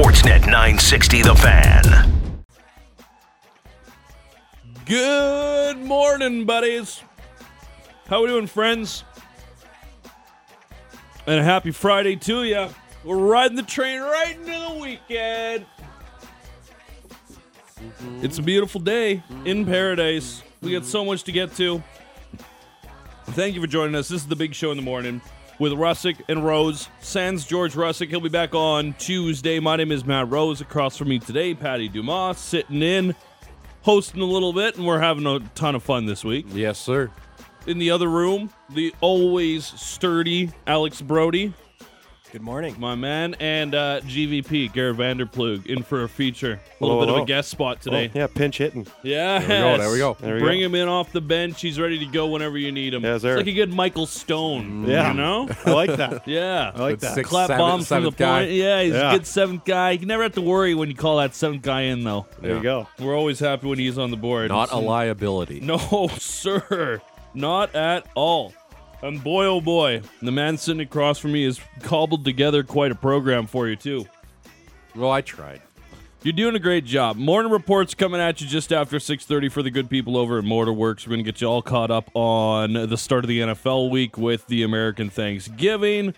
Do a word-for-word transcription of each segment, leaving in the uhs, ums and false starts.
Sportsnet nine sixty, The Fan. Good morning, buddies. How we doing, friends? And a happy Friday to you. We're riding the train right into the weekend. It's a beautiful day in paradise. We got so much to get to. Thank you for joining us. This is the big show in the morning with Russick and Rose. Sans George Russick. He'll be back on Tuesday. My name is Matt Rose. Across from me today, Patty Dumas, sitting in, hosting a little bit, and we're having a ton of fun this week. Yes, sir. In the other room, the always sturdy Alex Brody. Good morning. My man. And uh, G V P, Garrett Vanderplug, in for a feature. A little whoa, bit whoa. of a guest spot today. Oh, yeah, pinch hitting. Yeah. There, there we go. There we Bring go. him in off the bench. He's ready to go whenever you need him. Yes, sir. It's like a good Michael Stone. Yeah. You know? I like that. Yeah. I like that. Six, Clap seven, bombs from the guy. point. Yeah, he's yeah. a good seventh guy. You never have to worry when you call that seventh guy in, though. There yeah. you go. We're always happy when he's on the board. Not it's, a liability. No, sir. Not at all. And boy, oh boy, the man sitting across from me has cobbled together quite a program for you, too. Well, I tried. You're doing a great job. Morning reports coming at you just after six thirty for the good people over at Motor Works. We're going to get you all caught up on the start of the N F L week with the American Thanksgiving.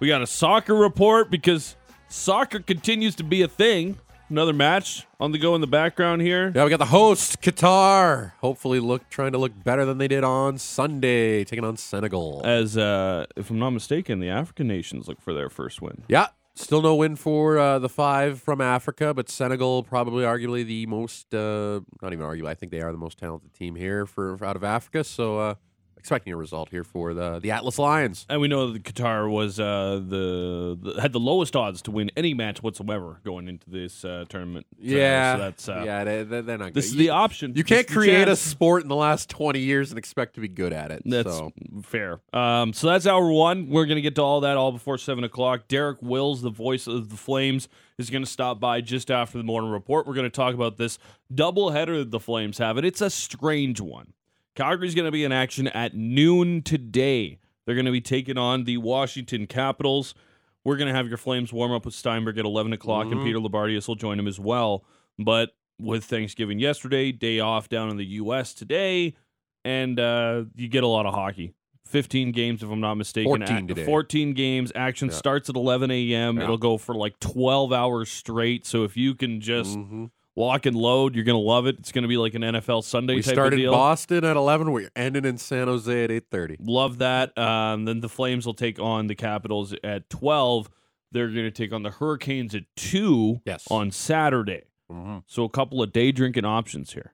We got a soccer report because soccer continues to be a thing. Another match on the go in the background here. Yeah, we got the host, Qatar. Hopefully look trying to look better than they did on Sunday, taking on Senegal. As, uh, if I'm not mistaken, the African nations look for their first win. Yeah, still no win for uh, the five from Africa, but Senegal probably arguably the most, uh, not even arguably, I think they are the most talented team here for, for out of Africa, so... Uh, expecting a result here for the the Atlas Lions. And we know that Qatar was uh, the, the had the lowest odds to win any match whatsoever going into this uh, tournament. Yeah, so that's, uh, yeah, they, they're not. This good. is the you, option. You can't create a sport in the last twenty years and expect to be good at it. That's so. fair. Um, so that's hour one. We're gonna get to all that all before seven o'clock. Derek Wills, the voice of the Flames, is going to stop by just after the morning report. We're going to talk about this doubleheader that the Flames have, and it's a strange one. Calgary's going to be in action at noon today. They're going to be taking on the Washington Capitals. We're going to have your Flames warm up with Steinberg at eleven o'clock, mm-hmm. and Peter Labardius will join him as well. But with Thanksgiving yesterday, day off down in the U S today, and uh, you get a lot of hockey. fifteen games, if I'm not mistaken. fourteen, at, today. fourteen games. Action yeah. starts at eleven a.m. Yeah. It'll go for like twelve hours straight. So if you can just... Mm-hmm. Lock and load. You're going to love it. It's going to be like an N F L Sunday we type of deal. We started Boston at eleven. We're ending in San Jose at eight thirty. Love that. Um, then the Flames will take on the Capitals at twelve. They're going to take on the Hurricanes at two yes. on Saturday. Mm-hmm. So a couple of day drinking options here.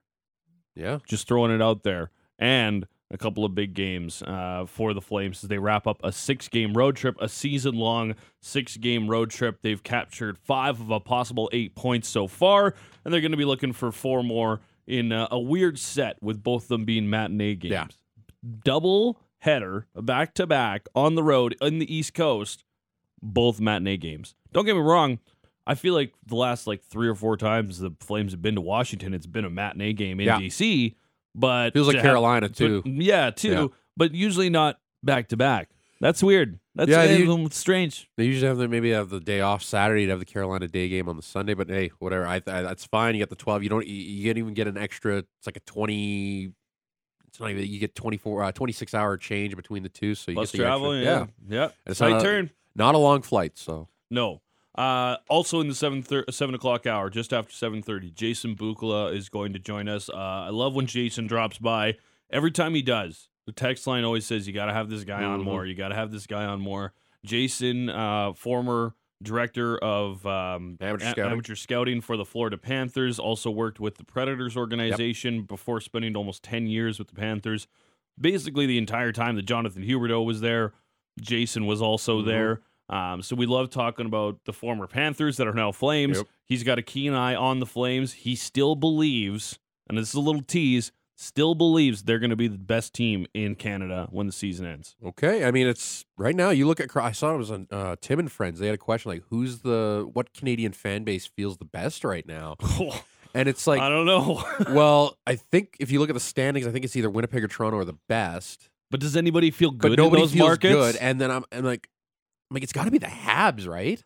Yeah. Just throwing it out there. And a couple of big games uh, for the Flames as they wrap up a six-game road trip, a season-long six-game road trip. They've captured five of a possible eight points so far, and they're going to be looking for four more in uh, a weird set with both of them being matinee games. Yeah. Double header, back-to-back, on the road, in the East Coast, both matinee games. Don't get me wrong. I feel like the last like three or four times the Flames have been to Washington, it's been a matinee game in yeah. D C, but feels like to Carolina have, too. But, yeah, too. Yeah. But usually not back to back. That's weird. That's yeah, they, strange. They usually have the, maybe have the day off Saturday to have the Carolina day game on the Sunday. But hey, whatever. I, I that's fine. You get the twelve. You don't. You, you can't even get an extra. It's like a twenty. It's not even. You get twenty-four, uh, twenty-six hour change between the two. So you Plus get the travel. Extra, yeah, yeah. yeah. It's Tight not turn. A, not a long flight. So no. Uh, also in the seven thir- seven o'clock hour, just after seven thirty, Jason Buchla is going to join us. Uh, I love when Jason drops by. Every time he does, the text line always says, "You got to have this guy mm-hmm. on more. You got to have this guy on more." Jason, uh, former director of um, amateur, a- scouting. amateur scouting for the Florida Panthers, also worked with the Predators organization yep. before spending almost ten years with the Panthers. Basically, the entire time that Jonathan Huberdeau was there, Jason was also mm-hmm. there. Um, so we love talking about the former Panthers that are now Flames. Yep. He's got a keen eye on the Flames. He still believes, and this is a little tease, still believes they're going to be the best team in Canada when the season ends. Okay. I mean, it's right now you look at, I saw it was on uh, Tim and Friends. They had a question like, who's the, what Canadian fan base feels the best right now? And it's like, I don't know. Well, I think if you look at the standings, I think it's either Winnipeg or Toronto are the best. But does anybody feel good but in those feels markets? Good. And then I'm, I'm like, I'm like, it's got to be the Habs, right?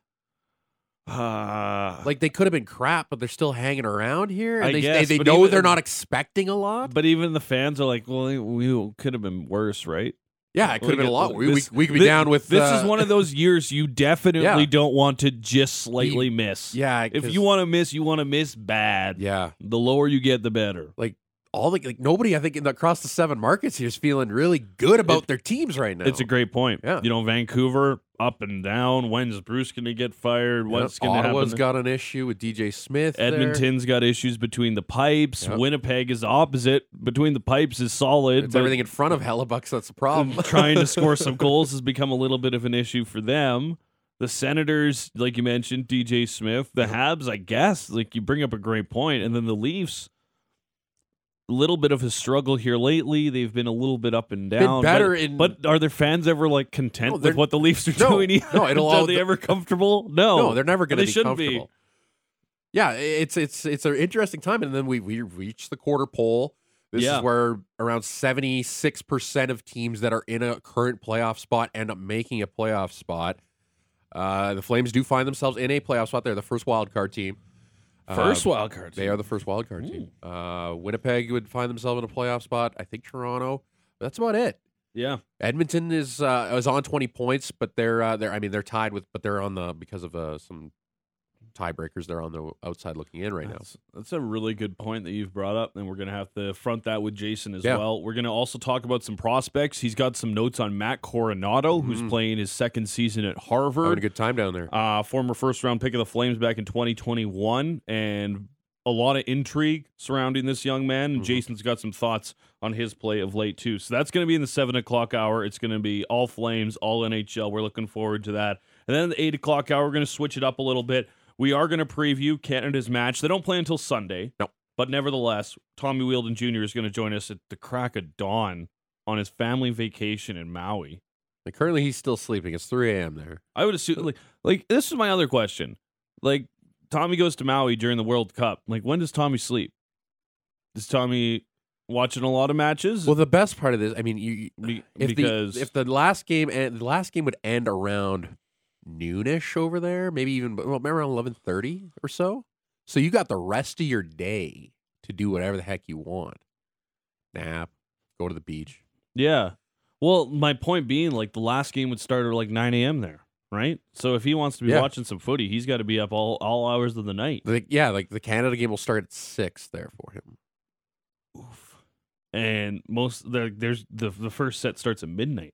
Uh, Like, they could have been crap, but they're still hanging around here. And I they, guess, they, they know even, they're not expecting a lot. But even the fans are like, well, we could have been worse, right? Yeah, it could have been a lot. We, this, we, we could be this, down with... This uh, is one of those years you definitely yeah. don't want to just slightly miss. Yeah. If you want to miss, you want to miss bad. Yeah. The lower you get, the better. Like, all the, like nobody, I think, in the, across the seven markets here is feeling really good about it, their teams right now. It's a great point. Yeah. You know, Vancouver, up and down. When's Bruce going to get fired? What's yeah, going to happen? Ottawa's got an issue with D J Smith. Edmonton's there. Got issues between the pipes. Yep. Winnipeg is opposite. Between the pipes is solid. It's everything in front of Hellebucks. That's the problem. Trying to score some goals has become a little bit of an issue for them. The Senators, like you mentioned, D J Smith. The Habs, I guess, like you bring up a great point. And then the Leafs. Little bit of a struggle here lately. They've been a little bit up and down. Been better but, in, but are their fans ever like content no, with what the Leafs are no, doing? Either? No, it'll all, are they ever comfortable? No, no, they're never going to be comfortable. Be. Yeah, it's it's it's an interesting time, and then we we reach the quarter pole. This yeah. is where around seventy six percent of teams that are in a current playoff spot end up making a playoff spot. Uh, the Flames do find themselves in a playoff spot. They're the first wild card team. First uh, wild card. They are the first wild card team. Uh, Winnipeg would find themselves in a playoff spot. I think Toronto. That's about it. Yeah. Edmonton is uh, is on twenty points, but they're uh, they're I mean they're tied with, but they're on the because of uh, some tiebreakers. They're on the outside looking in right that's, now. That's a really good point that you've brought up, and we're gonna have to front that with Jason as yeah. well. We're gonna also talk about some prospects. He's got some notes on Matt Coronado, mm-hmm. who's playing his second season at Harvard. Having a good time down there. Uh, former first round pick of the Flames back in twenty twenty-one, and a lot of intrigue surrounding this young man. Mm-hmm. Jason's got some thoughts on his play of late too. So that's gonna be in the seven o'clock hour. It's gonna be all Flames, all N H L. We're looking forward to that. And then the eight o'clock hour, we're gonna switch it up a little bit. We are going to preview Canada's match. They don't play until Sunday. No. But nevertheless, Tommy Wheldon Junior is going to join us at the crack of dawn on his family vacation in Maui. Like currently, he's still sleeping. It's three a.m. there. I would assume, like, like, this is my other question. Like, Tommy goes to Maui during the World Cup. Like, when does Tommy sleep? Does Tommy... Watching a lot of matches. Well, the best part of this, I mean, you, Be- if, because... the, if the last game and the last game would end around... noonish over there, maybe even well, maybe around eleven thirty or so. So you got the rest of your day to do whatever the heck you want. Nap, go to the beach. Yeah. Well, my point being, like the last game would start at like nine a.m. there, right? So if he wants to be yeah. watching some footy, he's got to be up all all hours of the night. Like, yeah, like the Canada game will start at six there for him. Oof. And most there, there's the the first set starts at midnight.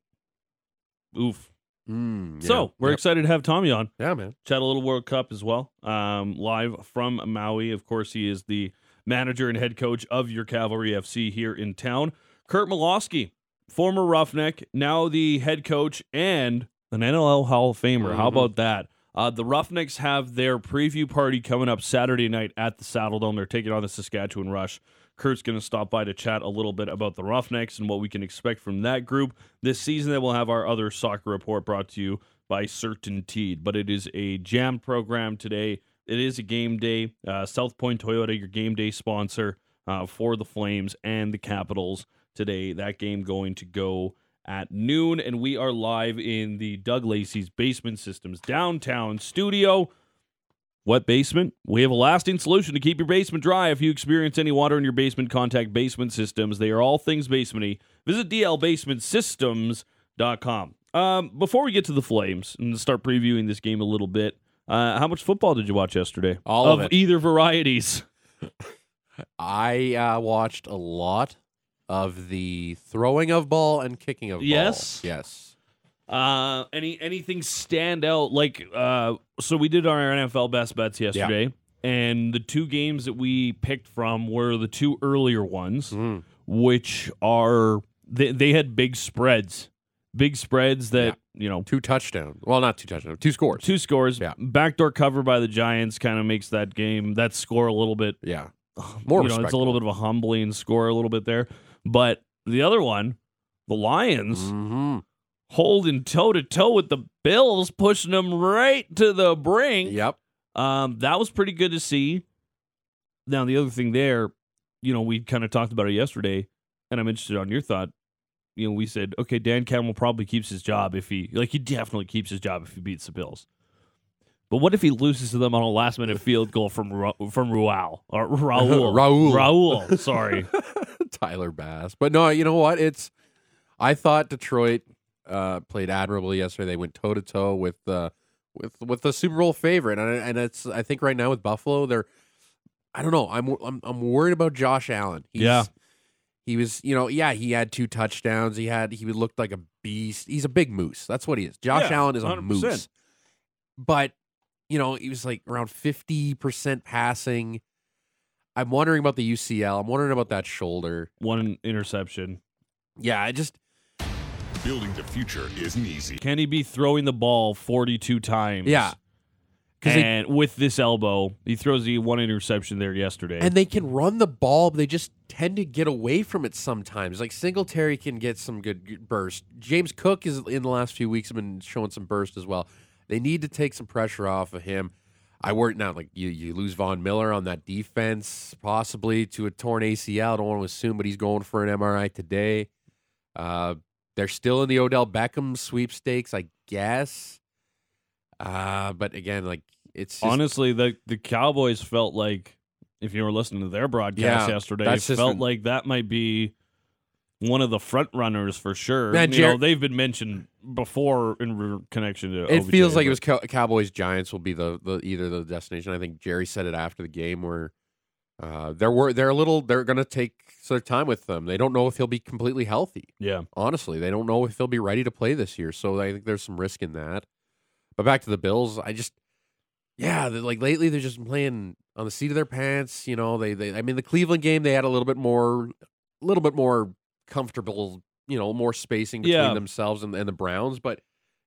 Oof. Mm, so, yeah. we're yep. excited to have Tommy on. Yeah, man. Chat a little World Cup as well. Um, live from Maui. Of course, he is the manager and head coach of your Cavalry F C here in town. Kurt Miloski, former Roughneck, now the head coach and an N L L Hall of Famer. Mm-hmm. How about that? Uh, the Roughnecks have their preview party coming up Saturday night at the Saddle Dome. They're taking on the Saskatchewan Rush. Kurt's going to stop by to chat a little bit about the Roughnecks and what we can expect from that group this season. Then we'll have our other soccer report brought to you by CertainTeed. But it is a jam program today. It is a game day. Uh, South Point Toyota, your game day sponsor uh, for the Flames and the Capitals today. That game going to go at noon, and we are live in the Doug Lacey's Basement Systems downtown studio. Wet basement? We have a lasting solution to keep your basement dry. If you experience any water in your basement, contact Basement Systems. They are all things basement-y. Visit d l basement systems dot com. Um, before we get to the Flames and start previewing this game a little bit, uh, how much football did you watch yesterday? All of, of it. Either varieties. I uh, watched a lot of the throwing of ball and kicking of yes. ball. Yes. Yes. Uh, any anything stand out? Like, uh, so we did our N F L best bets yesterday, yeah. and the two games that we picked from were the two earlier ones, mm. which are they, they had big spreads, big spreads that yeah. you know two touchdowns. Well, not two touchdowns, two scores, two scores. Yeah. Backdoor cover by the Giants kind of makes that game that score a little bit. Yeah, more. You know, it's a little bit of a humbling score, a little bit there. But the other one, the Lions. Mm-hmm. Holding toe-to-toe with the Bills, pushing them right to the brink. Yep. Um, that was pretty good to see. Now, the other thing there, you know, we kind of talked about it yesterday, and I'm interested on your thought. You know, we said, okay, Dan Campbell probably keeps his job if he, like, he definitely keeps his job if he beats the Bills. But what if he loses to them on a last-minute field goal from Ra- from Raul or Raul Raul Raul? Sorry, Tyler Bass. But no, you know what? It's I thought Detroit uh, played admirably yesterday. They went toe to toe with uh, with with the Super Bowl favorite, and and it's I think right now with Buffalo, they're I don't know. I'm I'm I'm worried about Josh Allen. He's, yeah, he was you know yeah he had two touchdowns. He had he looked like a beast. He's a big moose. That's what he is. Josh yeah, Allen is a one hundred percent moose, but. You know, he was like around fifty percent passing. I'm wondering about the U C L. I'm wondering about that shoulder. One interception. Yeah, I just... Building the future isn't easy. Can he be throwing the ball forty-two times? Yeah. And they, with this elbow, he throws the one interception there yesterday. And they can run the ball, but they just tend to get away from it sometimes. Like Singletary can get some good burst. James Cook is in the last few weeks been showing some burst as well. They need to take some pressure off of him. I worry now, like you, you lose Von Miller on that defense, possibly to a torn A C L. I don't want to assume, but he's going for an M R I today. Uh, they're still in the Odell Beckham sweepstakes, I guess. Uh, but again, like it's just, honestly the the Cowboys felt like if you were listening to their broadcast yeah, yesterday, it felt an, like that might be one of the front runners for sure. Man, Jer- you know, they've been mentioned before in re- connection to It O B J, feels like it was Cow- Cowboys Giants will be the, the either the destination. I think Jerry said it after the game where uh, there were they're a little they're going to take their time with them. They don't know if he'll be completely healthy. Yeah. Honestly, they don't know if he'll be ready to play this year. So I think there's some risk in that. But back to the Bills, I just yeah, like lately they're just playing on the seat of their pants, you know, they they I mean the Cleveland game they had a little bit more a little bit more comfortable, you know, more spacing between yeah. themselves and, and the Browns. But,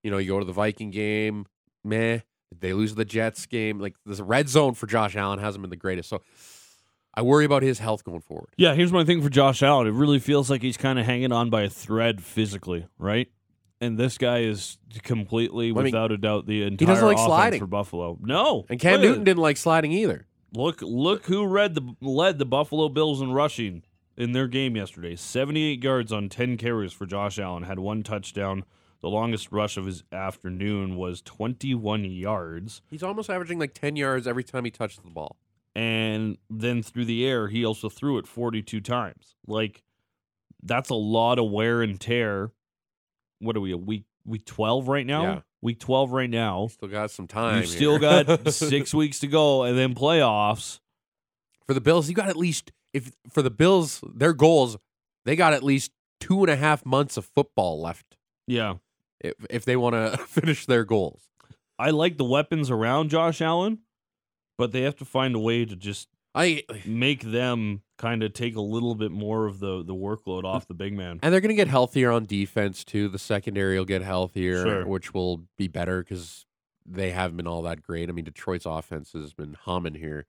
you know, you go to the Viking game, meh. They lose the Jets game. Like, this red zone for Josh Allen hasn't been the greatest. So I worry about his health going forward. Yeah, here's my thing for Josh Allen. It really feels like he's kind of hanging on by a thread physically, right? And this guy is completely, well, without I mean, a doubt, the entire he doesn't like offense sliding. For Buffalo. No. And Cam Newton didn't like sliding either. Look look who read the, led the Buffalo Bills in rushing in their game yesterday. seventy-eight yards on ten carries for Josh Allen. Had one touchdown. The longest rush of his afternoon was twenty-one yards. He's almost averaging like ten yards every time he touched the ball. And then through the air, he also threw it forty-two times. Like, that's a lot of wear and tear. What are we, a week week twelve right now? Yeah. Week twelve right now. Still got some time. You still got six weeks to go and then playoffs. For the Bills, you got at least... If for the Bills, their goals, they got at least two and a half months of football left. Yeah. If, if they want to finish their goals. I like the weapons around Josh Allen, but they have to find a way to just I make them kind of take a little bit more of the, the workload off the big man. And they're going to get healthier on defense, too. The secondary will get healthier, sure. which will be better because they haven't been all that great. I mean, Detroit's offense has been humming here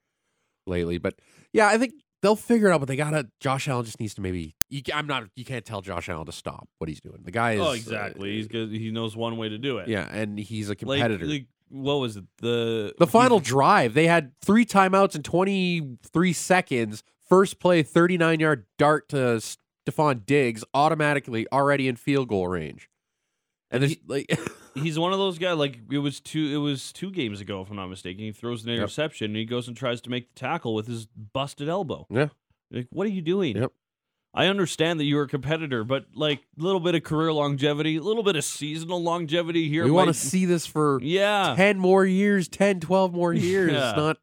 lately. But, yeah, I think... They'll figure it out, but they gotta. Josh Allen just needs to maybe. You, I'm not. You can't tell Josh Allen to stop what he's doing. The guy is. Oh, exactly. Uh, he's good. He knows one way to do it. Yeah, and he's a competitor. Like, like, what was it? The the final drive. They had three timeouts in twenty-three seconds. First play, thirty-nine yard dart to Stephon Diggs, automatically already in field goal range. And there's he, like, he's one of those guys. Like it was two. It was two games ago, if I'm not mistaken. He throws an interception. Yep. And he goes and tries to make the tackle with his busted elbow. Yeah. Like, what are you doing? Yep. I understand that you're a competitor, but like a little bit of career longevity, a little bit of seasonal longevity here. We might... want to see this for yeah. ten more years, ten, twelve more years, yeah. not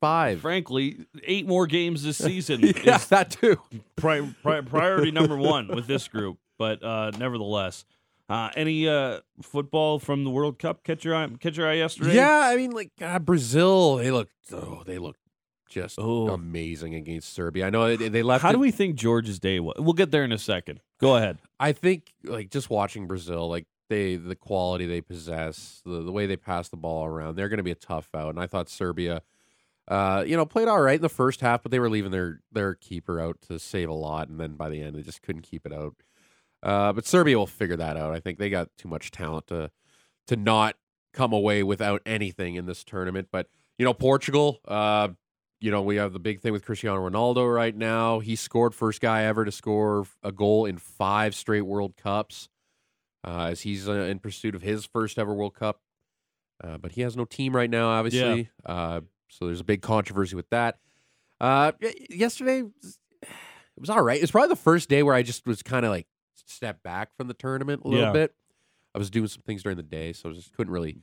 five. Frankly, eight more games this season. yeah, is that too. Pri- pri- priority number one with this group, but uh, nevertheless. Uh, any uh, football from the World Cup catch your eye, catch your eye yesterday? Yeah, I mean, like uh, Brazil, they look oh, they look just oh. amazing against Serbia. I know they, they left. How it, do we think George's day was? We'll get there in a second. Go ahead. I think like just watching Brazil, like they the quality they possess, the the way they pass the ball around, they're going to be a tough out. And I thought Serbia, uh, you know, played all right in the first half, but they were leaving their their keeper out to save a lot, and then by the end they just couldn't keep it out. Uh, but Serbia will figure that out. I think they got too much talent to to not come away without anything in this tournament. But, you know, Portugal, uh, you know, we have the big thing with Cristiano Ronaldo right now. He scored first guy ever to score a goal in five straight World Cups uh, as he's uh, in pursuit of his first ever World Cup. Uh, but he has no team right now, obviously. Yeah. Uh, so there's a big controversy with that. Uh, yesterday, it was all right. It was probably the first day where I just was kind of like stepped back from the tournament a little yeah. bit. I was doing some things during the day, so I just couldn't really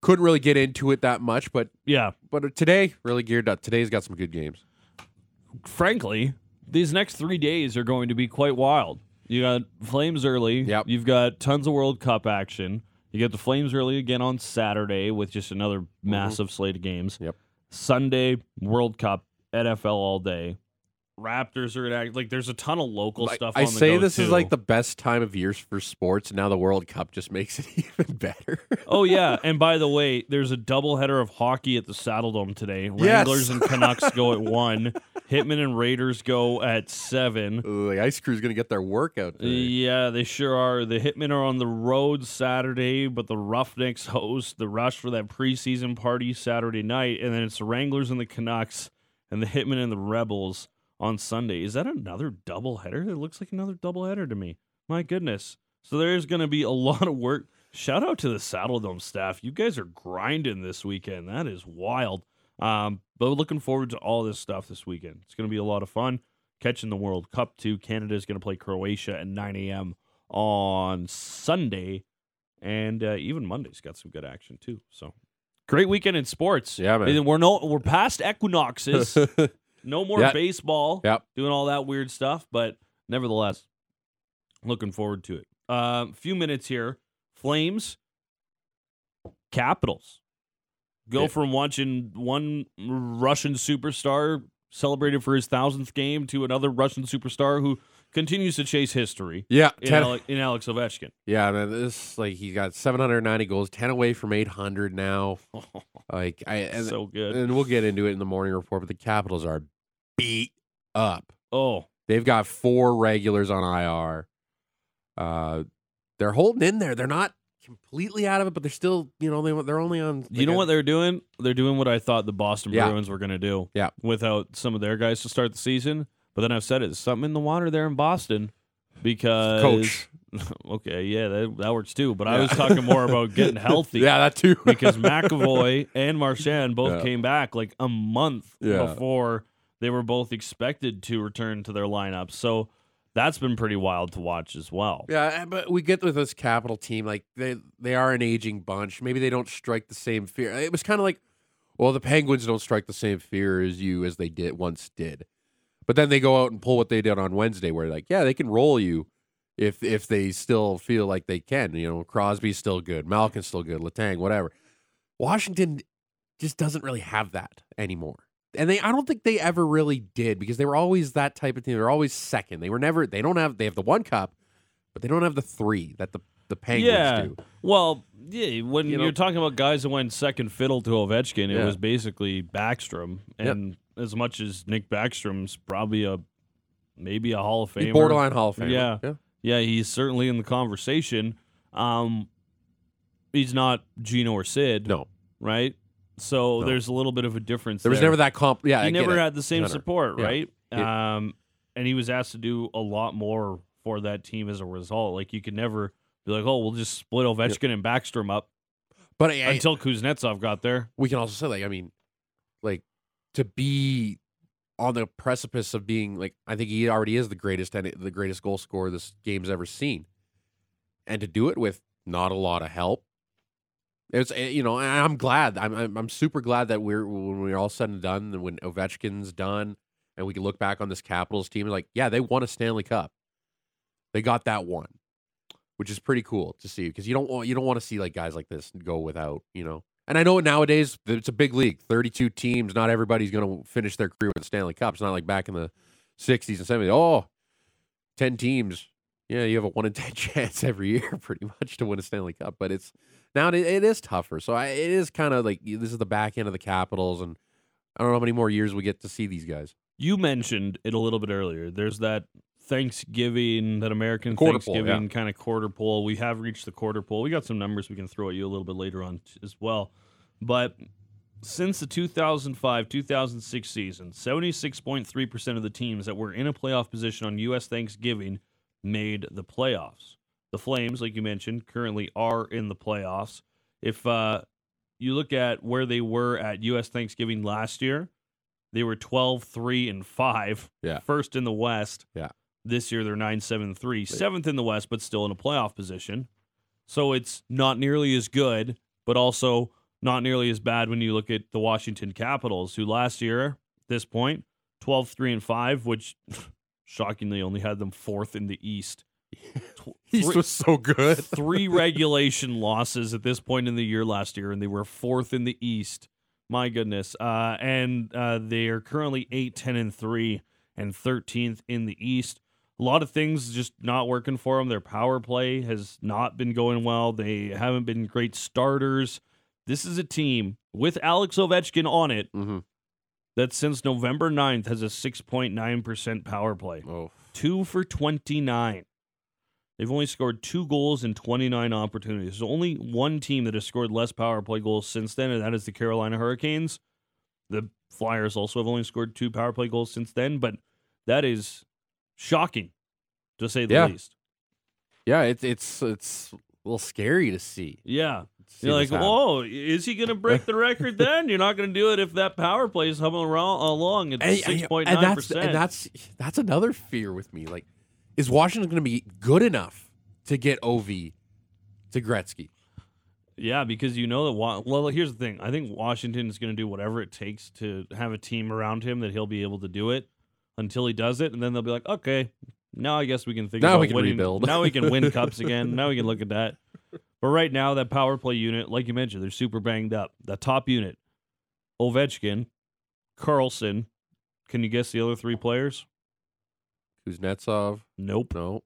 couldn't really get into it that much. But yeah, but today, really geared up. Today's got some good games. Frankly, these next three days are going to be quite wild. You got Flames early. Yep. You've got tons of World Cup action. You get the Flames early again on Saturday with just another mm-hmm. massive slate of games. Yep. Sunday, World Cup, N F L all day. Raptors are in act. Like, there's a ton of local like, stuff on I the say this too. Is like the best time of years for sports, and now the World Cup just makes it even better. Oh, yeah. And by the way, there's a doubleheader of hockey at the Saddledome today. Wranglers yes. and Canucks go at one. Hitmen and Raiders go at seven. Ooh, the Ice Crew's going to get their workout today. Yeah, they sure are. The Hitmen are on the road Saturday, but the Roughnecks host the Rush for that preseason party Saturday night, and then it's the Wranglers and the Canucks and the Hitmen and the Rebels on Sunday. Is that another doubleheader? It looks like another doubleheader to me. My goodness. So there's going to be a lot of work. Shout out to the Saddledome staff. You guys are grinding this weekend. That is wild. Um, but looking forward to all this stuff this weekend. It's going to be a lot of fun. Catching the World Cup, too. Canada is going to play Croatia at nine a.m. on Sunday. And uh, even Monday's got some good action, too. So great weekend in sports. Yeah, man. We're, no, we're past equinoxes. No more yep. baseball, yep. doing all that weird stuff, but nevertheless, looking forward to it. A uh, few minutes here. Flames, Capitals. Go yeah. from watching one Russian superstar celebrated for his thousandth game to another Russian superstar who continues to chase history yeah, in, ten, Ale- in Alex Ovechkin. Yeah, man, this like he got seven hundred ninety goals, ten away from eight hundred now. Like I and, so good. And we'll get into it in the morning report, but the Capitals are beat up. Oh. They've got four regulars on I R. Uh, they're holding in there. They're not completely out of it, but they're still, you know, they, they're only on... Like, you know what they're doing? They're doing what I thought the Boston yeah. Bruins were going to do yeah. without some of their guys to start the season. But then I've said it, there's something in the water there in Boston because... Coach. Okay, yeah, that, that works too. But yeah. I was talking more about getting healthy. Yeah, that too. Because McAvoy and Marchand both yeah. came back like a month yeah. before they were both expected to return to their lineup. So that's been pretty wild to watch as well. Yeah, but we get with this Capital team, like they, they are an aging bunch. Maybe they don't strike the same fear. It was kind of like, well, the Penguins don't strike the same fear as you as they did once did. But then they go out and pull what they did on Wednesday, where like, yeah, they can roll you if if they still feel like they can. You know, Crosby's still good, Malkin's still good, Letang, whatever. Washington just doesn't really have that anymore, and they I don't think they ever really did because they were always that type of team. They're always second. They were never. They don't have. They have the one cup, but they don't have the three that the the Penguins yeah. do. Well, yeah, when you you're know, talking about guys that went second fiddle to Ovechkin, it yeah. was basically Backstrom and. Yep. As much as Nick Backstrom's probably a maybe a Hall of Famer. He's borderline Hall of Famer. Yeah. yeah. Yeah, he's certainly in the conversation. Um, he's not Gino or Sid. No. Right? So no. there's a little bit of a difference there. There was never that comp. Yeah, He I never had the same Never. support, yeah. right? Yeah. Um, and he was asked to do a lot more for that team as a result. Like, you could never be like, oh, we'll just split Ovechkin yeah. and Backstrom up but I, I, until Kuznetsov got there. We can also say, like, I mean, like, to be on the precipice of being like, I think he already is the greatest and the greatest goal scorer this game's ever seen, and to do it with not a lot of help, it's you know I'm glad I'm I'm, I'm super glad that we're when we're all said and done, when Ovechkin's done, and we can look back on this Capitals team and like, yeah, they won a Stanley Cup, they got that one, which is pretty cool to see because you don't want you don't want to see like guys like this go without you know. And I know nowadays it's a big league, thirty-two teams. Not everybody's going to finish their career with a Stanley Cup. It's not like back in the sixties and seventies. Oh, ten teams. Yeah, you have a one in ten chance every year pretty much to win a Stanley Cup. But it's now it, it is tougher. So I, it is kind of like this is the back end of the Capitals, and I don't know how many more years we get to see these guys. You mentioned it a little bit earlier. There's that Thanksgiving, that American quarter Thanksgiving yeah. kind of quarter poll. We have reached the quarter poll. We got some numbers we can throw at you a little bit later on t- as well. But since the two thousand five two thousand six season, seventy-six point three percent of the teams that were in a playoff position on U S Thanksgiving made the playoffs. The Flames, like you mentioned, currently are in the playoffs. If uh, you look at where they were at U S Thanksgiving last year, they were twelve, three, and five, yeah. first in the West. Yeah. This year, they're nine, seven, three, seventh in the West, but still in a playoff position. So it's not nearly as good, but also not nearly as bad when you look at the Washington Capitals, who last year, at this point, twelve, three, and five, which shockingly only had them fourth in the East. East three, was so good. Three regulation losses at this point in the year last year, and they were fourth in the East. My goodness. Uh, and uh, they are currently eight, ten, and three, and thirteenth in the East. A lot of things just not working for them. Their power play has not been going well. They haven't been great starters. This is a team with Alex Ovechkin on it mm-hmm. that since November ninth has a six point nine percent power play. Oh. two for twenty-nine. They've only scored two goals in twenty-nine opportunities. There's only one team that has scored less power play goals since then, and that is the Carolina Hurricanes. The Flyers also have only scored two power play goals since then, but that is shocking, to say the yeah. least. Yeah, it, it's it's a little scary to see. Yeah. See You're like, oh, is he going to break the record then? You're not going to do it if that power play is humming around, along at six point nine percent. And that's, and that's, that's another fear with me, like, is Washington going to be good enough to get Ovi to Gretzky? Yeah, because you know that. Wa- well, here's the thing. I think Washington is going to do whatever it takes to have a team around him that he'll be able to do it until he does it, and then they'll be like, okay, now I guess we can think now about we can winning. Rebuild. Now we can win cups again. Now we can look at that. But right now, that power play unit, like you mentioned, they're super banged up. That top unit, Ovechkin, Carlson. Can you guess the other three players? Kuznetsov? Nope. Nope.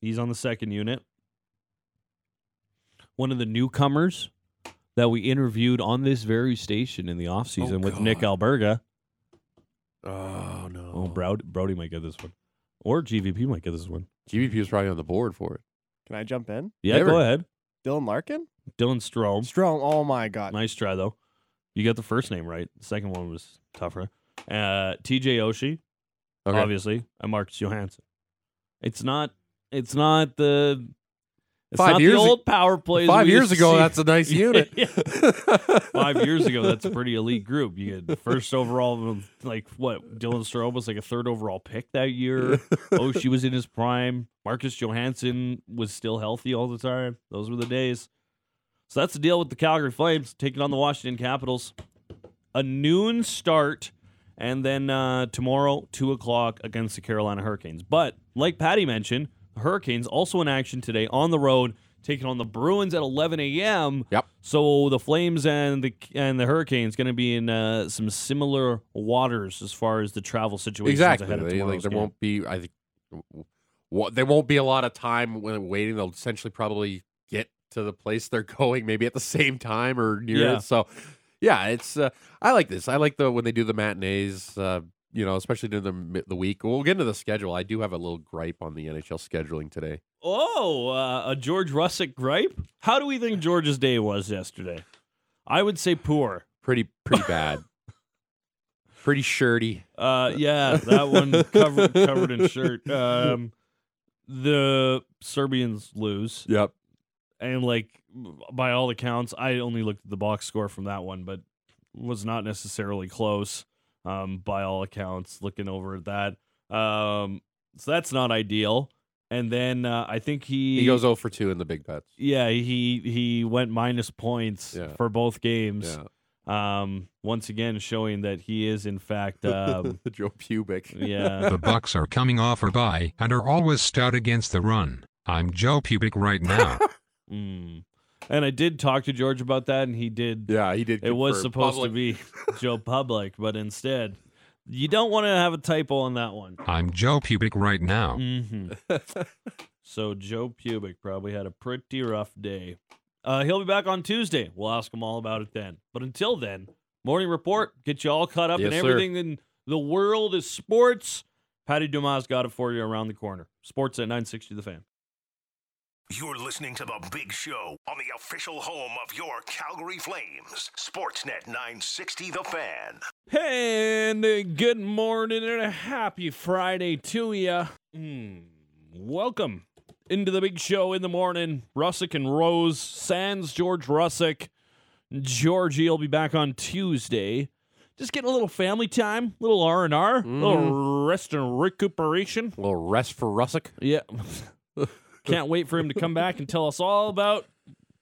He's on the second unit. One of the newcomers that we interviewed on this very station in the offseason oh, with God. Nick Alberga. Oh, no. Oh, Brody, Brody might get this one. Or G V P might get this one. G V P is probably on the board for it. Can I jump in? Yeah, Never. Go ahead. Dylan Larkin? Dylan Strome. Strome. Oh, my God. Nice try, though. You got the first name right. The second one was tougher. Uh, T J Oshie. Okay. Obviously, and Marcus Johansson. It's not. It's not the. It's five not years the old ag- power plays. Five years ago, see. That's a nice unit. Five years ago, that's a pretty elite group. You had the first overall, like what Dylan Strome was like a third overall pick that year. Oshie was in his prime. Marcus Johansson was still healthy all the time. Those were the days. So that's the deal with the Calgary Flames taking on the Washington Capitals. A noon start. And then uh, tomorrow, two o'clock against the Carolina Hurricanes. But, like Patty mentioned, the Hurricanes also in action today on the road, taking on the Bruins at eleven a.m. Yep. So the Flames and the and the Hurricanes going to be in uh, some similar waters as far as the travel situations exactly. ahead of tomorrow's like, there game. Won't be, I think, well, there won't be a lot of time when waiting. They'll essentially probably get to the place they're going maybe at the same time or near yeah. it. So... Yeah, it's. Uh, I like this. I like the when they do the matinees. Uh, you know, especially during the the week. We'll get into the schedule. I do have a little gripe on the N H L scheduling today. Oh, uh, a George Russick gripe. How do we think George's day was yesterday? I would say poor. Pretty pretty bad. Pretty shirty. Uh, yeah, that one covered covered in shirt. Um, the Serbians lose. Yep. And, like, by all accounts, I only looked at the box score from that one, but was not necessarily close, um, by all accounts, looking over at that. Um, so that's not ideal. And then uh, I think he... He goes oh for two in the big bets. Yeah, he he went minus points yeah. for both games. Yeah. Um, once again, showing that he is, in fact... Um, Joe Public. Yeah. The Bucks are coming off a bye and are always stout against the run. I'm Joe Public right now. Mm. And I did talk to George about that, and he did. Yeah, he did. It was supposed public. to be Joe Public, but instead, you don't want to have a typo on that one. I'm Joe Public right now. Mm-hmm. So Joe Public probably had a pretty rough day. Uh, he'll be back on Tuesday. We'll ask him all about it then. But until then, Morning Report, get you all caught up yes, in everything sir. in the world of sports. Patty Dumas got it for you around the corner. Sports at nine sixty The Fan. You're listening to The Big Show on the official home of your Calgary Flames, Sportsnet nine sixty The Fan. And good morning and a happy Friday to you. Mm, welcome into The Big Show in the morning. Russick and Rose, sans George Russick. Georgie will be back on Tuesday. Just getting a little family time, little R and R, mm. little rest and recuperation. A little rest for Russick. Yeah. Can't wait for him to come back and tell us all about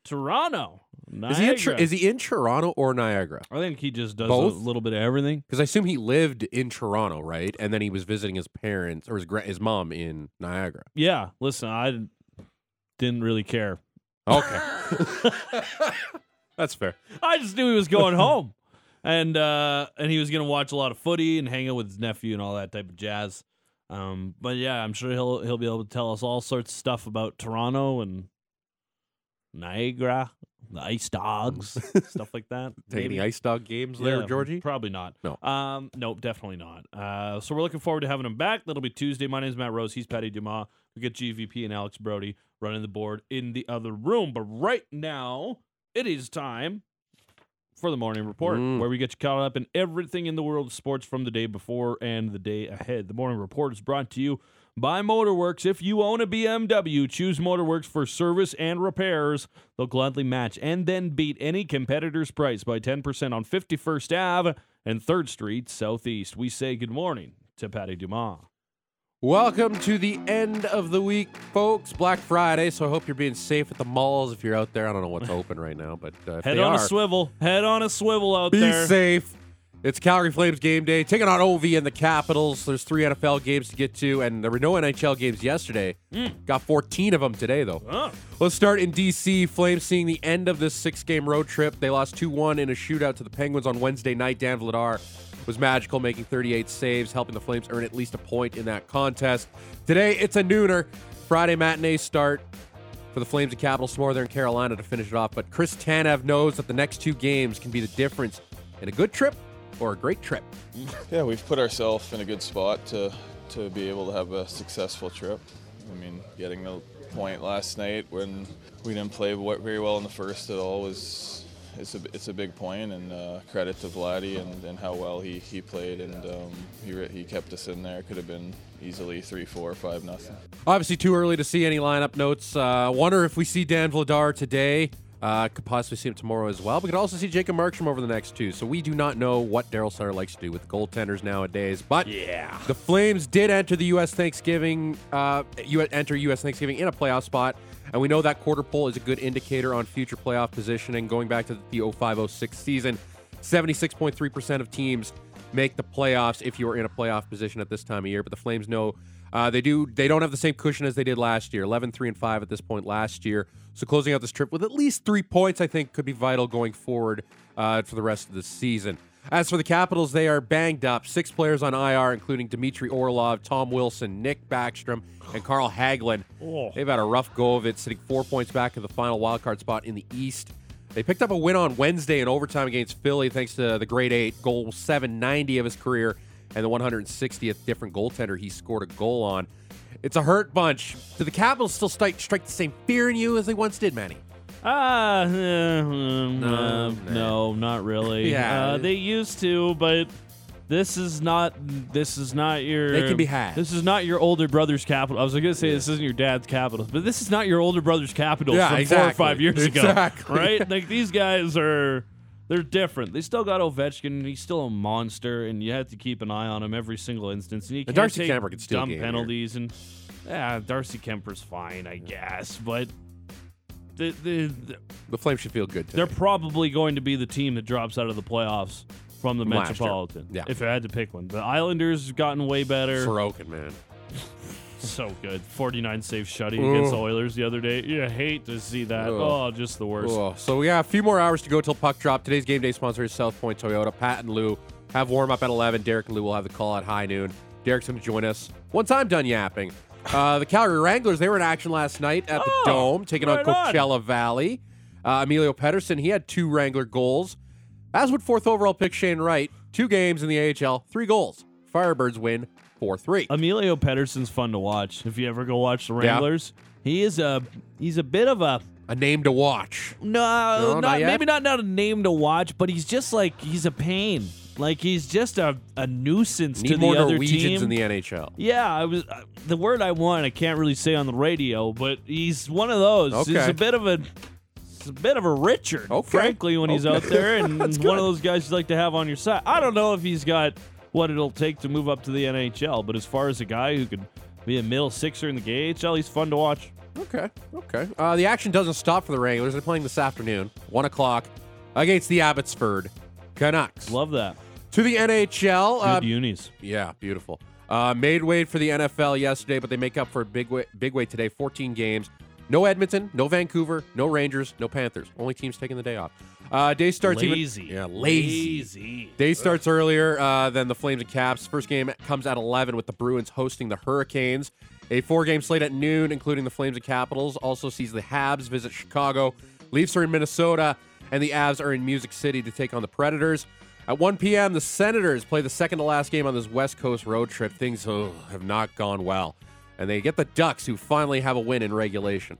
Toronto. Is he, in, is he in Toronto or Niagara? I think he just does Both? a little bit of everything. Because I assume he lived in Toronto, right? And then he was visiting his parents or his his mom in Niagara. Yeah. Listen, I didn't really care. Okay. That's fair. I just knew he was going home. And uh, and he was going to watch a lot of footy and hang out with his nephew and all that type of jazz. Um, but yeah, I'm sure he'll he'll be able to tell us all sorts of stuff about Toronto and Niagara, the Ice Dogs, stuff like that. Any Ice Dog games yeah, there, Georgie? Probably not. No. Um, nope, definitely not. Uh, so we're looking forward to having him back. That'll be Tuesday. My name's Matt Rose. He's Patty Dumas. We get G V P and Alex Brody running the board in the other room. But right now, it is time for the morning report, mm. where we get you caught up in everything in the world of sports from the day before and the day ahead. The morning report is brought to you by Motor Works. If you own a B M W, choose Motor Works for service and repairs. They'll gladly match and then beat any competitor's price by ten percent on fifty-first Avenue and third street Southeast. We say good morning to Patty Dumas. Welcome to the end of the week, folks. Black Friday, so I hope you're being safe at the malls if you're out there. I don't know what's open right now, but uh, if Head they on are, a swivel. Head on a swivel out be there. Be safe. It's Calgary Flames game day. Taking on Ovi and the Capitals. There's three N F L games to get to, and there were no N H L games yesterday. Mm. Got fourteen of them today, though. Oh. Let's start in D C. Flames seeing the end of this six-game road trip. They lost two one in a shootout to the Penguins on Wednesday night. Dan Vladar was magical, making thirty-eight saves, helping the Flames earn at least a point in that contest. Today, it's a nooner. Friday matinee start for the Flames and Capitals tomorrow. They're in Carolina to finish it off. But Chris Tanev knows that the next two games can be the difference in a good trip or a great trip. Yeah, we've put ourselves in a good spot to, to be able to have a successful trip. I mean, getting the point last night when we didn't play very well in the first at all was... It's a, it's a big point, and uh, credit to Vladdy and, and how well he, he played, and um, he re- he kept us in there. Could have been easily three four, five nothing. Obviously too early to see any lineup notes. Uh, wonder if we see Dan Vladar today. Uh, could possibly see him tomorrow as well. We could also see Jacob Markstrom over the next two. So we do not know what Darryl Sutter likes to do with goaltenders nowadays. But yeah, the Flames did enter the U S Thanksgiving, uh, enter U S Thanksgiving in a playoff spot, and we know that quarter poll is a good indicator on future playoff positioning. Going back to the oh five oh six season, seventy-six point three percent of teams make the playoffs if you are in a playoff position at this time of year. But the Flames know. Uh, they do. They don't have the same cushion as they did last year. eleven, three, and five at this point last year. So closing out this trip with at least three points, I think, could be vital going forward uh, for the rest of the season. As for the Capitals, they are banged up. Six players on I R, including Dmitry Orlov, Tom Wilson, Nick Backstrom, and Carl Hagelin. Oh. They've had a rough go of it, sitting four points back of the final wildcard spot in the East. They picked up a win on Wednesday in overtime against Philly, thanks to the grade eight, goal seven ninety of his career, and the one hundred sixtieth different goaltender he scored a goal on. It's a hurt bunch. Do the Capitals still strike, strike the same fear in you as they once did, Manny? Uh, uh, um, uh no, not really. yeah. Uh, they used to, but this is not this is not your They can be had. This is not your older brother's Capitals. I was going to say yeah. this isn't your dad's Capitals, but this is not your older brother's Capitals yeah, from exactly. four or five years exactly. ago, right? Like these guys are They're different. They still got Ovechkin, and he's still a monster, and you have to keep an eye on him every single instance. And he can't Darcy take Kemper can still dumb penalties. Here. And yeah, Darcy Kemper's fine, I guess. But the the, the, the Flames should feel good today. They're probably going to be the team that drops out of the playoffs from the Last Metropolitan, yeah. if I had to pick one. The Islanders have gotten way better. Sorokin, man. So good. forty-nine save shutting Ooh. against the Oilers the other day. You hate to see that. Ooh. Oh, just the worst. Ooh. So we got a few more hours to go till puck drop. Today's game day sponsor is South Point Toyota. Pat and Lou have warm-up at eleven. Derek and Lou will have the call at high noon. Derek's going to join us once I'm done yapping. Uh, the Calgary Wranglers, they were in action last night at oh, the Dome, taking right on Coachella on. Valley. Uh, Emilio Pettersson, he had two Wrangler goals. As would fourth overall pick Shane Wright. Two games in the A H L, three goals. Firebirds win four three. Emilio Pettersson's fun to watch. If you ever go watch the Wranglers, yeah. he is a he's a bit of a a name to watch. No, no not, not maybe not not a name to watch, but he's just like he's a pain. Like he's just a, a nuisance Need to the other Norwegians team. More Norwegians in the N H L. Yeah, I was uh, the word I want. I can't really say on the radio, but he's one of those. Okay. He's a bit of a He's a bit of a Richard, okay. frankly, when okay. he's out there. And one good. of those guys you like to have on your side. I don't know if he's got what it'll take to move up to the N H L, but as far as a guy who could be a middle sixer in the K H L, he's fun to watch. Okay, okay. Uh, the action doesn't stop for the Wranglers. They're playing this afternoon, one o'clock, against the Abbotsford Canucks. Love that. To the N H L. Good uh, unis. Yeah, beautiful. Uh, made weight for the N F L yesterday, but they make up for a big weight, big weight today, fourteen games. No Edmonton, no Vancouver, no Rangers, no Panthers. Only teams taking the day off. Uh, day starts lazy. Even, yeah, lazy. Lazy. Day Ugh. starts earlier uh, than the Flames and Caps. First game comes at eleven with the Bruins hosting the Hurricanes. A four-game slate at noon, including the Flames and Capitals, also sees the Habs visit Chicago. Leafs are in Minnesota, and the Avs are in Music City to take on the Predators. At one p.m., the Senators play the second-to-last game on this West Coast road trip. Things oh, have not gone well. And they get the Ducks, who finally have a win in regulation.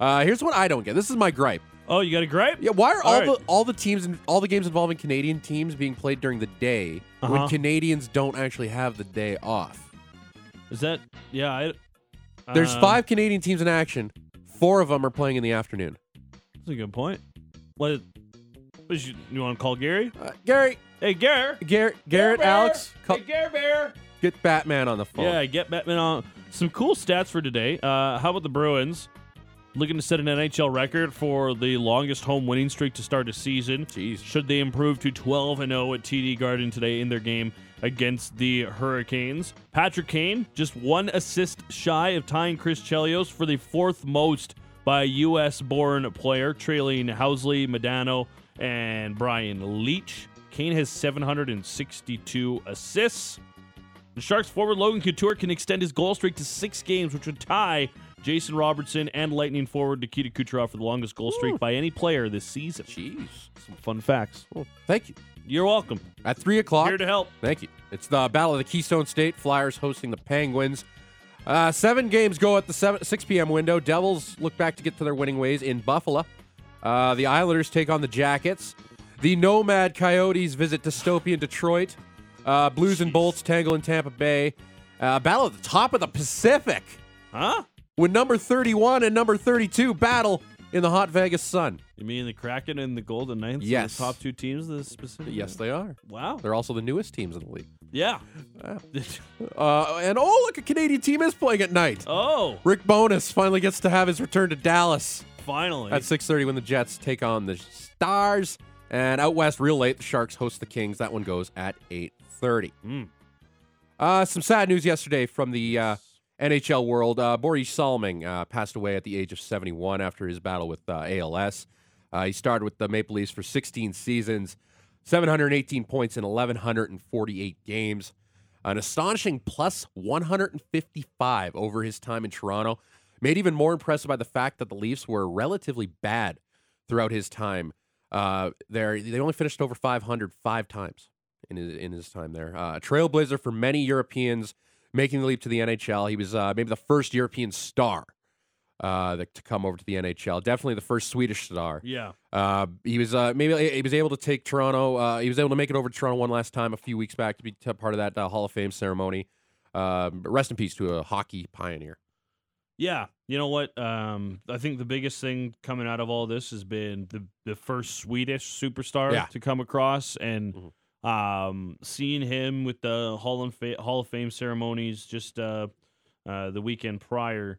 Uh, here's what I don't get. This is my gripe. Oh, you got a gripe? Yeah. Why are all, all right. the all the teams and all the games involving Canadian teams being played during the day uh-huh. when Canadians don't actually have the day off? Is that yeah? I, uh, There's five Canadian teams in action. Four of them are playing in the afternoon. That's a good point. What? what you, you want to call Gary? Uh, Gary. Hey, Gary. Garrett. Garrett. Alex. Call, hey, Gary Bear. Get Batman on the phone. Yeah, get Batman on. Some cool stats for today. Uh, how about the Bruins? Looking to set an N H L record for the longest home winning streak to start a season. Jeez. Should they improve to twelve and oh at T D Garden today in their game against the Hurricanes? Patrick Kane, just one assist shy of tying Chris Chelios for the fourth most by a U S-born player, trailing Housley, Medano, and Brian Leach. Kane has seven hundred sixty-two assists. The Sharks forward Logan Couture can extend his goal streak to six games, which would tie Jason Robertson and Lightning forward Nikita Kucherov for the longest goal streak Ooh. by any player this season. Jeez. Some fun facts. Oh, thank you. You're welcome. At three o'clock. Here to help. Thank you. It's the Battle of the Keystone State. Flyers hosting the Penguins. Uh, seven games go at the seven, six p.m. window. Devils look back to get to their winning ways in Buffalo. Uh, the Islanders take on the Jackets. The Nomad Coyotes visit dystopian Detroit. Uh, Blues Jeez. and Bolts tangle in Tampa Bay. Uh, battle at the top of the Pacific. Huh? When number thirty-one and number thirty-two battle in the hot Vegas sun. You mean the Kraken and the Golden Knights yes. are the top two teams of this Pacific? Yes, they are. Wow. They're also the newest teams in the league. Yeah. Wow. uh, and oh, look, a Canadian team is playing at night. Oh. Rick Bowness finally gets to have his return to Dallas. Finally. At six thirty when the Jets take on the Stars. And out west, real late, the Sharks host the Kings. That one goes at eight thirty. Mm. Uh, some sad news yesterday from the... Uh, N H L world, uh, Boris Salming uh, passed away at the age of seventy-one after his battle with uh, A L S. Uh, he starred with the Maple Leafs for sixteen seasons, seven hundred eighteen points in one thousand one hundred forty-eight games, an astonishing plus one hundred fifty-five over his time in Toronto, made even more impressive by the fact that the Leafs were relatively bad throughout his time uh, there. They only finished over five hundred five times in his, in his time there. Uh, a trailblazer for many Europeans making the leap to the N H L. He was uh, maybe the first European star uh, that, to come over to the N H L. Definitely the first Swedish star. Yeah. Uh, he was uh, maybe he was able to take Toronto. Uh, he was able to make it over to Toronto one last time a few weeks back to be t- part of that uh, Hall of Fame ceremony. Uh, rest in peace to a hockey pioneer. Yeah. You know what? Um, I think the biggest thing coming out of all this has been the, the first Swedish superstar yeah. to come across and. Mm-hmm. Um, seeing him with the Hall of Fame, Hall of Fame ceremonies just uh, uh, the weekend prior,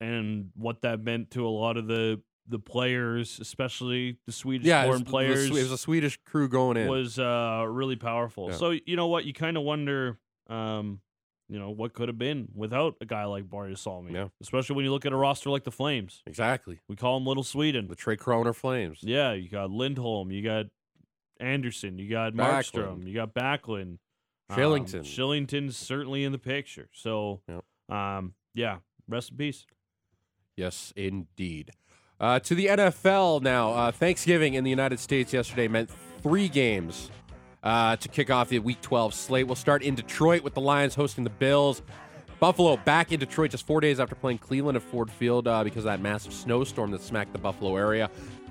and what that meant to a lot of the, the players, especially the Swedish yeah, foreign it was, players. It was a Swedish crew going in. Was uh, really powerful. Yeah. So you know what, you kind of wonder, um, you know, what could have been without a guy like Boris Salming, yeah. especially when you look at a roster like the Flames. Exactly, we call them Little Sweden, the Trey Kroner Flames. Yeah, you got Lindholm, you got Anderson, you got Markstrom, Backlund. You got Backlund, Shillington. Um, Shillington's certainly in the picture. So, yep. um, yeah, rest in peace. Yes, indeed. Uh, to the N F L now. Uh, Thanksgiving in the United States yesterday meant three games uh, to kick off the Week twelve slate. We'll start in Detroit with the Lions hosting the Bills. Buffalo back in Detroit just four days after playing Cleveland at Ford Field uh, because of that massive snowstorm that smacked the Buffalo area.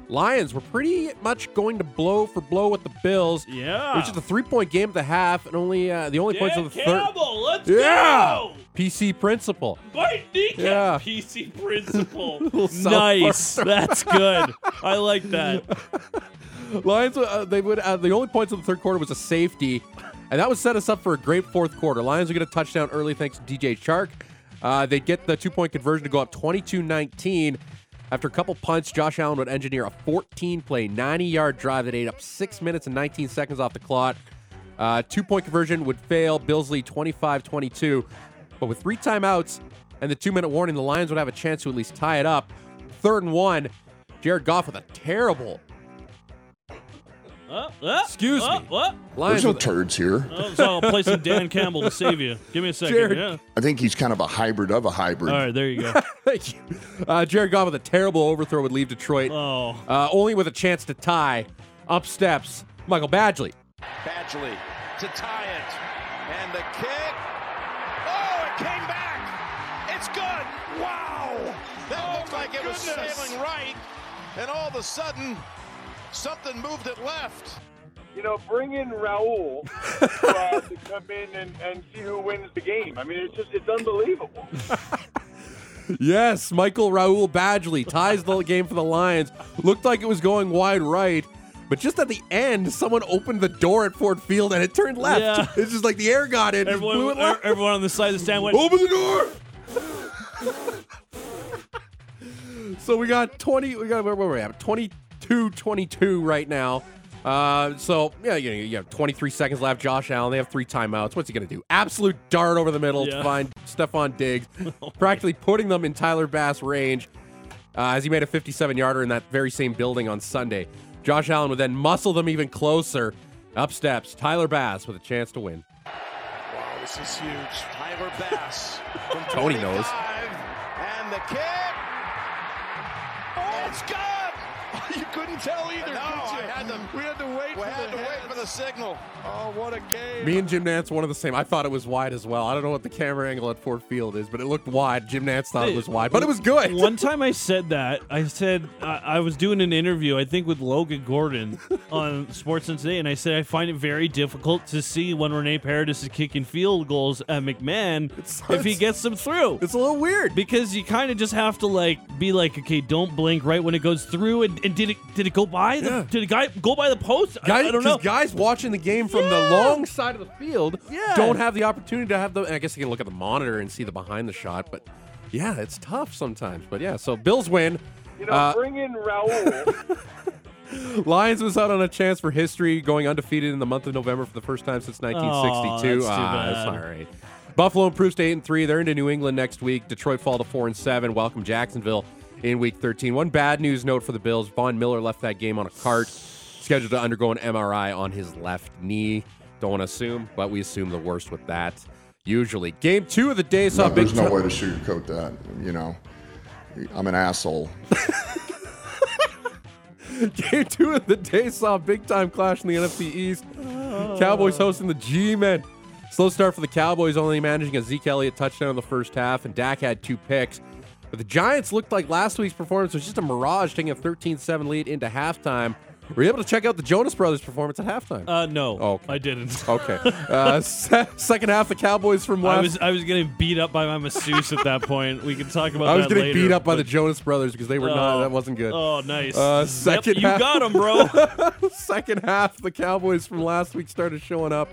Lions were pretty much going to blow for blow with the Bills. Yeah. Which is a three-point game at the half, and only uh, the only Dan points of the third. Dan Campbell, let's yeah! go! P C Principal. Bite kneecap, yeah. P C Principal. Nice. That's good. I like that. Lions, uh, they would uh, the only points of the third quarter was a safety, and that would set us up for a great fourth quarter. Lions would get a touchdown early thanks to D J Chark. Uh, they'd get the two-point conversion to go up twenty-two nineteen. After a couple punts, Josh Allen would engineer a fourteen-play, ninety-yard drive that ate up six minutes and nineteen seconds off the clock. Uh, two-point conversion would fail. Bills lead twenty-five twenty-two. But with three timeouts and the two-minute warning, the Lions would have a chance to at least tie it up. Third and one, Jared Goff with a terrible... Uh, uh, Excuse uh, me. Uh, There's no turds here. Uh, so I'll play some Dan Campbell to save you. Give me a second. Jared, yeah. I think he's kind of a hybrid of a hybrid. All right, there you go. Thank you. Uh, Jared Goff with a terrible overthrow would leave Detroit. Oh. Uh, only with a chance to tie. Up steps Michael Badgley. Badgley to tie it. And the kick. Oh, it came back. It's good. Wow. That oh, looked like it goodness. was sailing right. And all of a sudden... something moved it left. You know, bring in Raul uh, to come in and, and see who wins the game. I mean, it's just, it's unbelievable. Yes, Michael Raul Badgley ties the game for the Lions. Looked like it was going wide right, but just at the end, someone opened the door at Ford Field and it turned left. Yeah. It's just like the air got in. Everyone, blew it left. Everyone on the side of the stand went, open the door! So we got twenty, we got, where were we at? twenty. two twenty-two right now. Uh, so, yeah, you, know, you have twenty-three seconds left. Josh Allen, they have three timeouts. What's he going to do? Absolute dart over the middle yeah. to find Stephon Diggs, practically putting them in Tyler Bass range uh, as he made a fifty-seven-yarder in that very same building on Sunday. Josh Allen would then muscle them even closer. Up steps Tyler Bass with a chance to win. Wow, this is huge. Tyler Bass. From Tony knows. And the kick. Oh, it's good. You couldn't tell either, no, could you? I had to, we had to wait, we for, had the to wait for the signal. Oh, what a game. Me and Jim Nantz, one of the same. I thought it was wide as well. I don't know what the camera angle at Ford Field is, but it looked wide. Jim Nantz thought it was wide, but it was good. One time I said that. I said I, I was doing an interview, I think, with Logan Gordon on Sportsnet Today, and I said I find it very difficult to see when Rene Paredes is kicking field goals at McMahon it's, if it's, he gets them through. It's a little weird. Because you kind of just have to like be like, okay, don't blink right when it goes through and, and Did it did it go by the yeah. did a guy go by the post? Guys, I, I don't know. Guys watching the game from yeah. the long side of the field yeah. don't have the opportunity to have the. I guess they can look at the monitor and see the behind the shot, but yeah, it's tough sometimes. But yeah, so Bills win. You know, uh, bring in Raul. Lions was out on a chance for history, going undefeated in the month of November for the first time since nineteen sixty-two. Oh, that's ah, too bad. Sorry. Buffalo improves to eight and three. They're into New England next week. Detroit fall to four and seven. Welcome Jacksonville. In week thirteen. One bad news note for the Bills. Von Miller left that game on a cart, scheduled to undergo an M R I on his left knee. Don't want to assume, but we assume the worst with that. Usually. Game two of the day saw no, big... There's no t- way to sugarcoat that. You know, I'm an asshole. Game two of the day saw a big-time clash in the N F C East. Oh. Cowboys hosting the G-Men. Slow start for the Cowboys, only managing a Zeke Elliott touchdown in the first half, and Dak had two picks. But the Giants looked like last week's performance was just a mirage, taking a thirteen seven lead into halftime. Were you able to check out the Jonas Brothers performance at halftime? Uh, no, oh, okay. I didn't. Okay. Uh, se- second half, the Cowboys from last... I was, I was getting beat up by my masseuse at that point. We can talk about that later. I was getting later, beat up by the Jonas Brothers because they were uh, not... That wasn't good. Oh, nice. Uh, second yep, half, you got them, bro. Second half, the Cowboys from last week started showing up.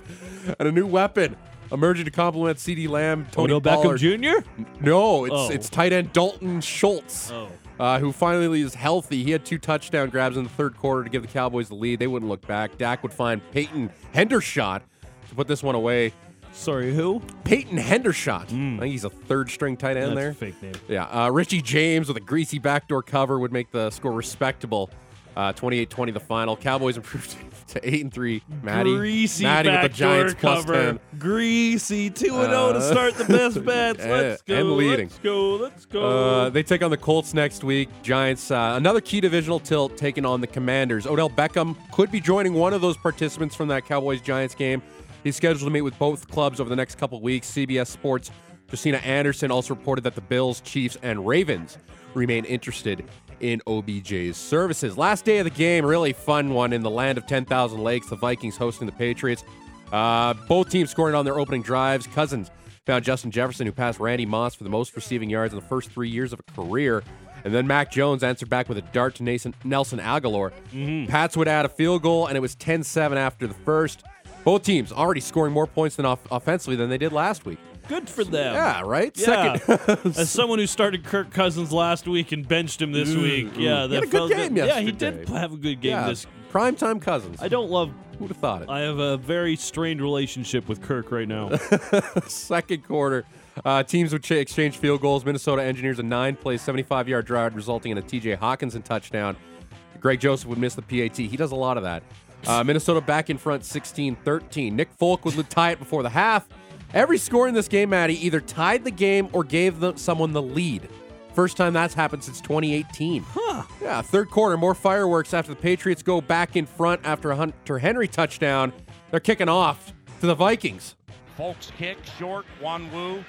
And a new weapon emerging to compliment CeeDee Lamb, Tony Odell Pollard. Beckham Junior? No, it's oh. it's tight end Dalton Schultz, oh. uh, who finally is healthy. He had two touchdown grabs in the third quarter to give the Cowboys the lead. They wouldn't look back. Dak would find Peyton Hendershot to put this one away. Sorry, who? Peyton Hendershot. Mm. I think he's a third-string tight end. That's there. That's a fake name. Yeah. Uh, Richie James with a greasy backdoor cover would make the score respectable. Uh, twenty-eight twenty the final. Cowboys improved to eight and three. Maddie, Greasy Maddie with the Giants cover. plus ten. Greasy two and oh uh, to start the best bets. Let's go. And leading. Let's go. Let's go. Uh, they take on the Colts next week. Giants, uh, another key divisional tilt, taking on the Commanders. Odell Beckham could be joining one of those participants from that Cowboys-Giants game. He's scheduled to meet with both clubs over the next couple weeks. C B S Sports' Christina Anderson also reported that the Bills, Chiefs, and Ravens remain interested in O B J's services. Last day of the game, really fun one in the land of ten thousand lakes. The Vikings hosting the Patriots. Uh, both teams scoring on their opening drives. Cousins found Justin Jefferson, who passed Randy Moss for the most receiving yards in the first three years of a career. And then Mac Jones answered back with a dart to Nelson, Nelson Agholor. Mm-hmm. Pats would add a field goal, and it was ten seven after the first. Both teams already scoring more points than off- offensively than they did last week. Good for them. Yeah, right? Yeah. Second. As someone who started Kirk Cousins last week and benched him this ooh, week. Ooh. Yeah, that he had a good game good. yesterday. Yeah, he did have a good game yeah. this primetime Cousins. I don't love... Who'd have thought it? I have a very strained relationship with Kirk right now. Second quarter. Uh, teams would ch- exchange field goals. Minnesota engineers a nine-play, seventy-five-yard drive, resulting in a T J Hawkinson touchdown. Greg Joseph would miss the P A T. He does a lot of that. Uh, Minnesota back in front, sixteen thirteen. Nick Folk would tie it before the half. Every score in this game, Matty, either tied the game or gave the, someone the lead. First time that's happened since twenty eighteen. Huh. Yeah, third quarter, more fireworks after the Patriots go back in front after a Hunter Henry touchdown. They're kicking off to the Vikings. Folks kick short, Wan Wu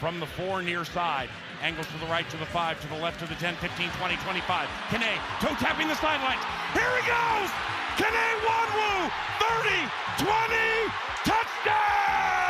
from the four near side. Angles to the right, to the five, to the left, to the ten, fifteen, twenty, twenty-five. Kane, toe tapping the sidelines. Here he goes! Kane, Wan Wu, thirty, twenty, touchdown!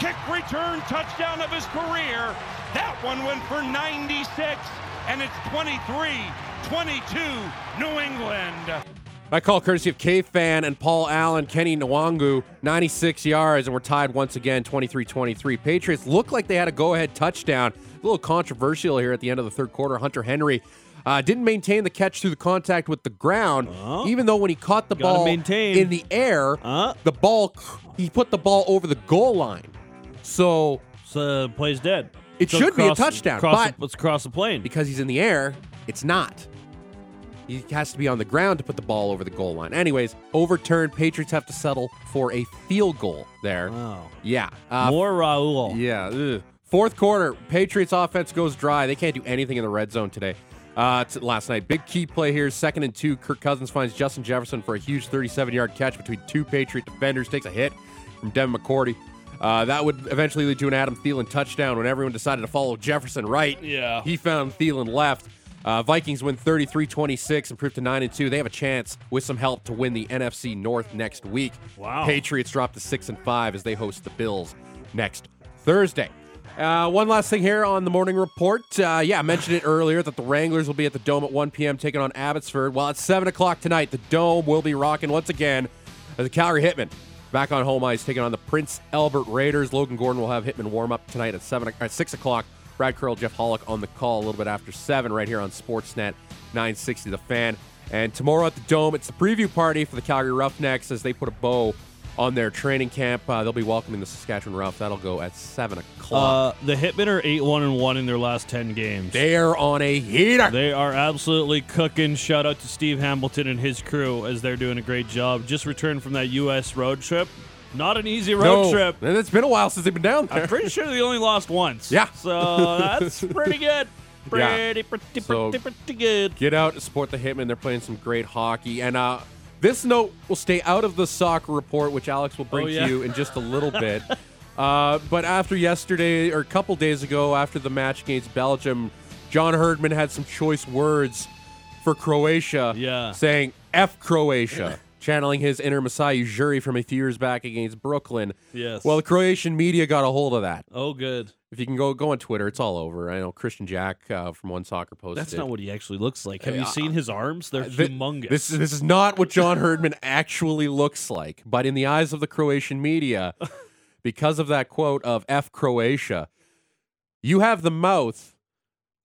Kick return touchdown of his career. That one went for ninety-six, and it's twenty-three twenty-two New England. I call courtesy of K-Fan and Paul Allen, Kenny Nwangu, ninety-six yards, and we're tied once again, twenty-three twenty-three. Patriots look like they had a go-ahead touchdown. A little controversial here at the end of the third quarter. Hunter Henry uh, didn't maintain the catch through the contact with the ground, uh-huh. even though when he caught the Gotta ball maintain. in the air, uh-huh. the ball he put the ball over the goal line. So, so the play's dead. It so should cross, be a touchdown, cross, but let's cross the plane. Because he's in the air, it's not. He has to be on the ground to put the ball over the goal line. Anyways, overturned. Patriots have to settle for a field goal there. Wow. Yeah. Uh, More Raul. Yeah. Ugh. Fourth quarter, Patriots offense goes dry. They can't do anything in the red zone today. Uh, t- last night, big key play here. Second and two. Kirk Cousins finds Justin Jefferson for a huge thirty-seven-yard catch between two Patriot defenders. Takes a hit from Devin McCourty. Uh, that would eventually lead to an Adam Thielen touchdown when everyone decided to follow Jefferson right. Yeah. He found Thielen left. Uh, Vikings win thirty-three twenty-six, improved to nine and two. They have a chance with some help to win the N F C North next week. Wow. Patriots drop to six and five as they host the Bills next Thursday. Uh, one last thing here on the morning report. Uh, yeah, I mentioned it earlier that the Wranglers will be at the Dome at one p.m. taking on Abbotsford. Well, at seven o'clock tonight, the Dome will be rocking once again as the Calgary Hitmen. Back on home ice, taking on the Prince Albert Raiders. Logan Gordon will have Hitman warm-up tonight at seven at six o'clock. Brad Curl, Jeff Hollick on the call a little bit after seven right here on Sportsnet nine sixty The Fan. And tomorrow at the Dome, it's the preview party for the Calgary Roughnecks as they put a bow on their training camp. Uh, they'll be welcoming the Saskatchewan Roughs. That'll go at seven o'clock. Uh, the Hitmen are eight one one in their last ten games. They are on a heater. They are absolutely cooking. Shout out to Steve Hamilton and his crew as they're doing a great job. Just returned from that U S road trip. Not an easy road no. trip. And it's been a while since they've been down there. I'm pretty sure they only lost once. Yeah. So that's pretty good. Pretty, yeah. pretty, so pretty, pretty good. Get out and support the Hitmen. They're playing some great hockey. And, uh, this note will stay out of the soccer report, which Alex will bring oh, yeah. to you in just a little bit. Uh, but after yesterday, or a couple days ago, after the match against Belgium, John Herdman had some choice words for Croatia, yeah. saying, F Croatia, channeling his inner Masai Ujiri from a few years back against Brooklyn. Yes. Well, the Croatian media got a hold of that. Oh, good. If you can go go on Twitter, it's all over. I know Christian Jack uh, from One Soccer posted. That's not what he actually looks like. Have uh, you seen his arms? They're uh, th- humongous. This is, this is not what John Herdman actually looks like. But in the eyes of the Croatian media, because of that quote of F Croatia, you have the mouth,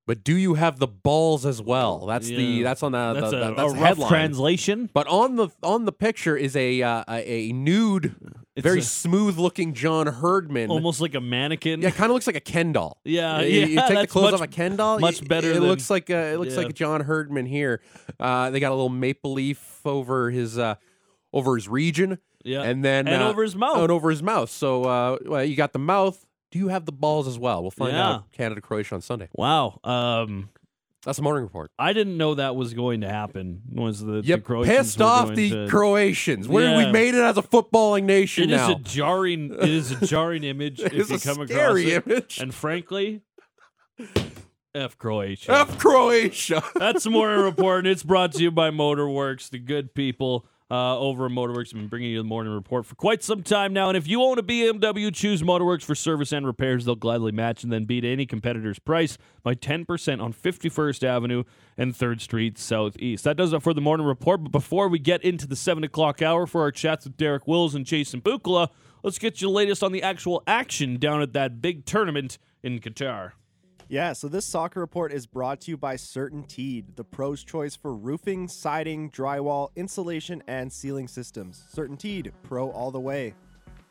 but do you have the balls as well? That's yeah. the that's on the that's the, the, a, that's a rough headline. Translation. But on the on the picture is a uh, a nude, it's very a, smooth-looking John Herdman, almost like a mannequin. Yeah, it kind of looks like a Ken doll. Yeah, you, yeah. You take the clothes much, off a Ken doll. Much better. It, it than, looks like a, it looks yeah. like a John Herdman here. Uh, they got a little maple leaf over his uh, over his region. Yeah, and then and uh, over his mouth and over his mouth. So uh, well, you got the mouth. Do you have the balls as well? We'll find yeah. out Canada-Croatia on Sunday. Wow. Um, That's the morning report. I didn't know that was going to happen. Was the, you the Croatians pissed off the to... Croatians? Where yeah. we made it as a footballing nation. It now. Is a jarring. It is a jarring image. It if is you a come scary across image. It. And frankly, F Croatia. F Croatia. That's the morning report. It's brought to you by Motor Works, the good people. Uh, over at Motorworks, I've been bringing you the morning report for quite some time now. And if you own a B M W, choose Motorworks for service and repairs. They'll gladly match and then beat any competitor's price by ten percent on fifty-first Avenue and third Street Southeast. That does it for the morning report. But before we get into the seven o'clock hour for our chats with Derek Wills and Jason Buchla, let's get you the latest on the actual action down at that big tournament in Qatar. Yeah, so this soccer report is brought to you by CertainTeed, the pro's choice for roofing, siding, drywall, insulation, and ceiling systems. CertainTeed, pro all the way.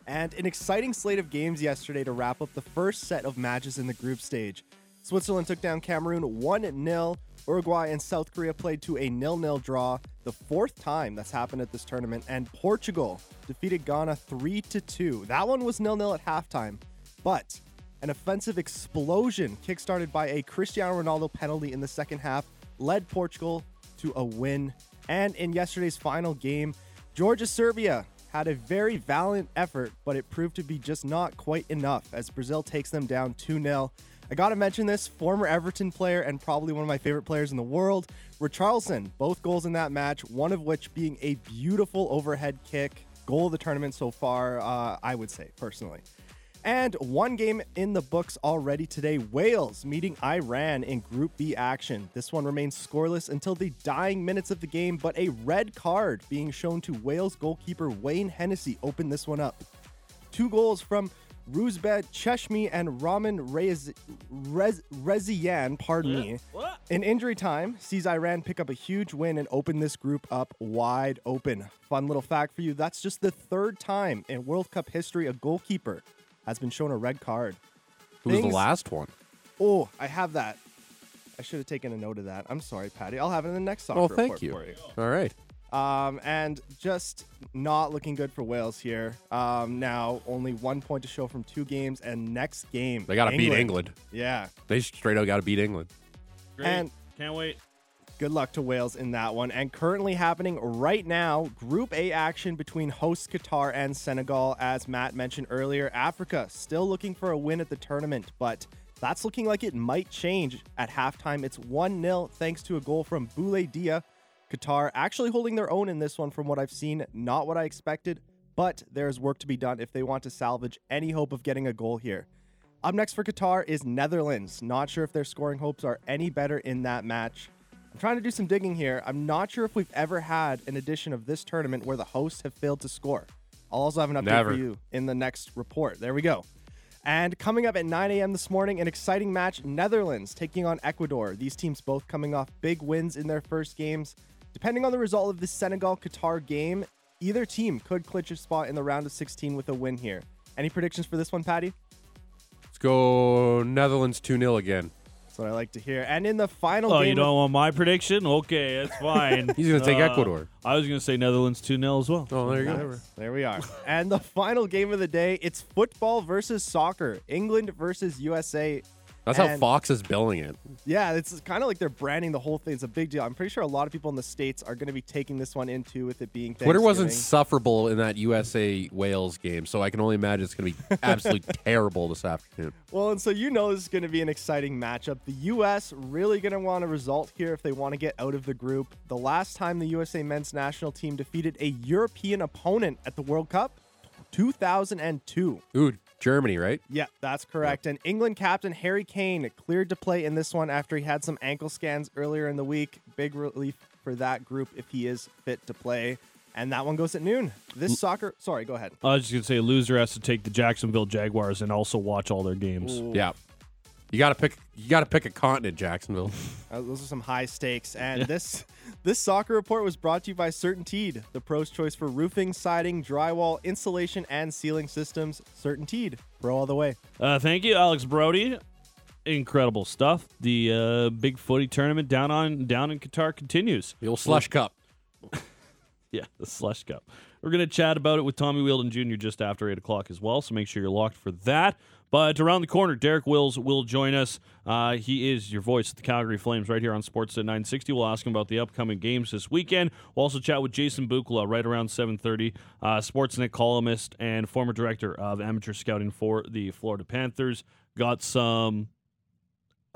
And an exciting slate of games yesterday to wrap up the first set of matches in the group stage. Switzerland took down Cameroon one nil. Uruguay and South Korea played to a nil nil draw, the fourth time that's happened at this tournament. And Portugal defeated Ghana three to two. That one was nil nil at halftime, but an offensive explosion kickstarted by a Cristiano Ronaldo penalty in the second half led Portugal to a win. And in yesterday's final game, Georgia-Serbia had a very valiant effort, but it proved to be just not quite enough as Brazil takes them down two nil. I gotta mention this, former Everton player and probably one of my favorite players in the world, Richarlison, both goals in that match, one of which being a beautiful overhead kick. Goal of the tournament so far, uh, I would say, personally. And one game in the books already today, Wales meeting Iran in Group B action. This one remains scoreless until the dying minutes of the game, but a red card being shown to Wales goalkeeper Wayne Hennessy opened this one up. Two goals from Ruzbeh Cheshmi and Rahman Rez- Rez- Rezian, pardon me. In injury time, sees Iran pick up a huge win and open this group up wide open. Fun little fact for you, that's just the third time in World Cup history a goalkeeper has been shown a red card. Who Things, was the last one? Oh, I have that. I should have taken a note of that. I'm sorry, Patty. I'll have it in the next soccer oh, report thank you. For you. All right. Um, and just not looking good for Wales here. Um, now, only one point to show from two games, and next game, they got to beat England. Yeah. They straight out got to beat England. Great. And can't wait. Good luck to Wales in that one. And currently happening right now, Group A action between hosts Qatar and Senegal. As Matt mentioned earlier, Africa still looking for a win at the tournament, but that's looking like it might change at halftime. It's one nil thanks to a goal from Boulay Dia. Qatar actually holding their own in this one from what I've seen. Not what I expected, but there's work to be done if they want to salvage any hope of getting a goal here. Up next for Qatar is Netherlands. Not sure if their scoring hopes are any better in that match. I'm trying to do some digging here. I'm not sure if we've ever had an edition of this tournament where the hosts have failed to score. I'll also have an update Never. for you in the next report. There we go. And coming up at nine a.m. this morning, an exciting match. Netherlands taking on Ecuador. These teams both coming off big wins in their first games. Depending on the result of the Senegal-Qatar game, either team could clinch a spot in the round of sixteen with a win here. Any predictions for this one, Patty? Let's go Netherlands two nil again. That's what I like to hear. And in the final oh, game... Oh, you don't want my prediction? Okay, that's fine. He's going to take uh, Ecuador. I was going to say Netherlands two nil as well. Oh, there nice. you go. There we are. And the final game of the day, it's football versus soccer. England versus U S A. That's and how Fox is billing it. Yeah, it's kind of like they're branding the whole thing. It's a big deal. I'm pretty sure a lot of people in the States are going to be taking this one into with it being Twitter wasn't sufferable in that U S A-Wales game, so I can only imagine it's going to be absolutely terrible this afternoon. Well, and so you know this is going to be an exciting matchup. The U S really going to want a result here if they want to get out of the group. The last time the U S A men's national team defeated a European opponent at the World Cup, two thousand two. Ooh. Germany, right? Yeah, that's correct. Yep. And England captain Harry Kane cleared to play in this one after he had some ankle scans earlier in the week. Big relief for that group if he is fit to play. And that one goes at noon. This L- soccer... Sorry, go ahead. I was just going to say, loser has to take the Jacksonville Jaguars and also watch all their games. Ooh. Yeah. You got to pick You got to pick a continent, Jacksonville. Uh, those are some high stakes. And yeah. this this soccer report was brought to you by CertainTeed, the pro's choice for roofing, siding, drywall, insulation, and ceiling systems. CertainTeed, pro all the way. Uh, thank you, Alex Brody. Incredible stuff. The uh, big footy tournament down on down in Qatar continues. The old slush cup. Yeah, the slush cup. We're going to chat about it with Tommy Wheldon Junior just after eight o'clock as well, so make sure you're locked for that. But around the corner, Derek Wills will join us. Uh, he is your voice at the Calgary Flames right here on Sportsnet nine sixty. We'll ask him about the upcoming games this weekend. We'll also chat with Jason Buchla right around seven thirty, uh, Sportsnet columnist and former director of amateur scouting for the Florida Panthers. Got some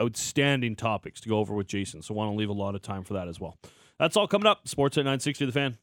outstanding topics to go over with Jason, so want to leave a lot of time for that as well. That's all coming up. Sportsnet nine sixty, The Fan.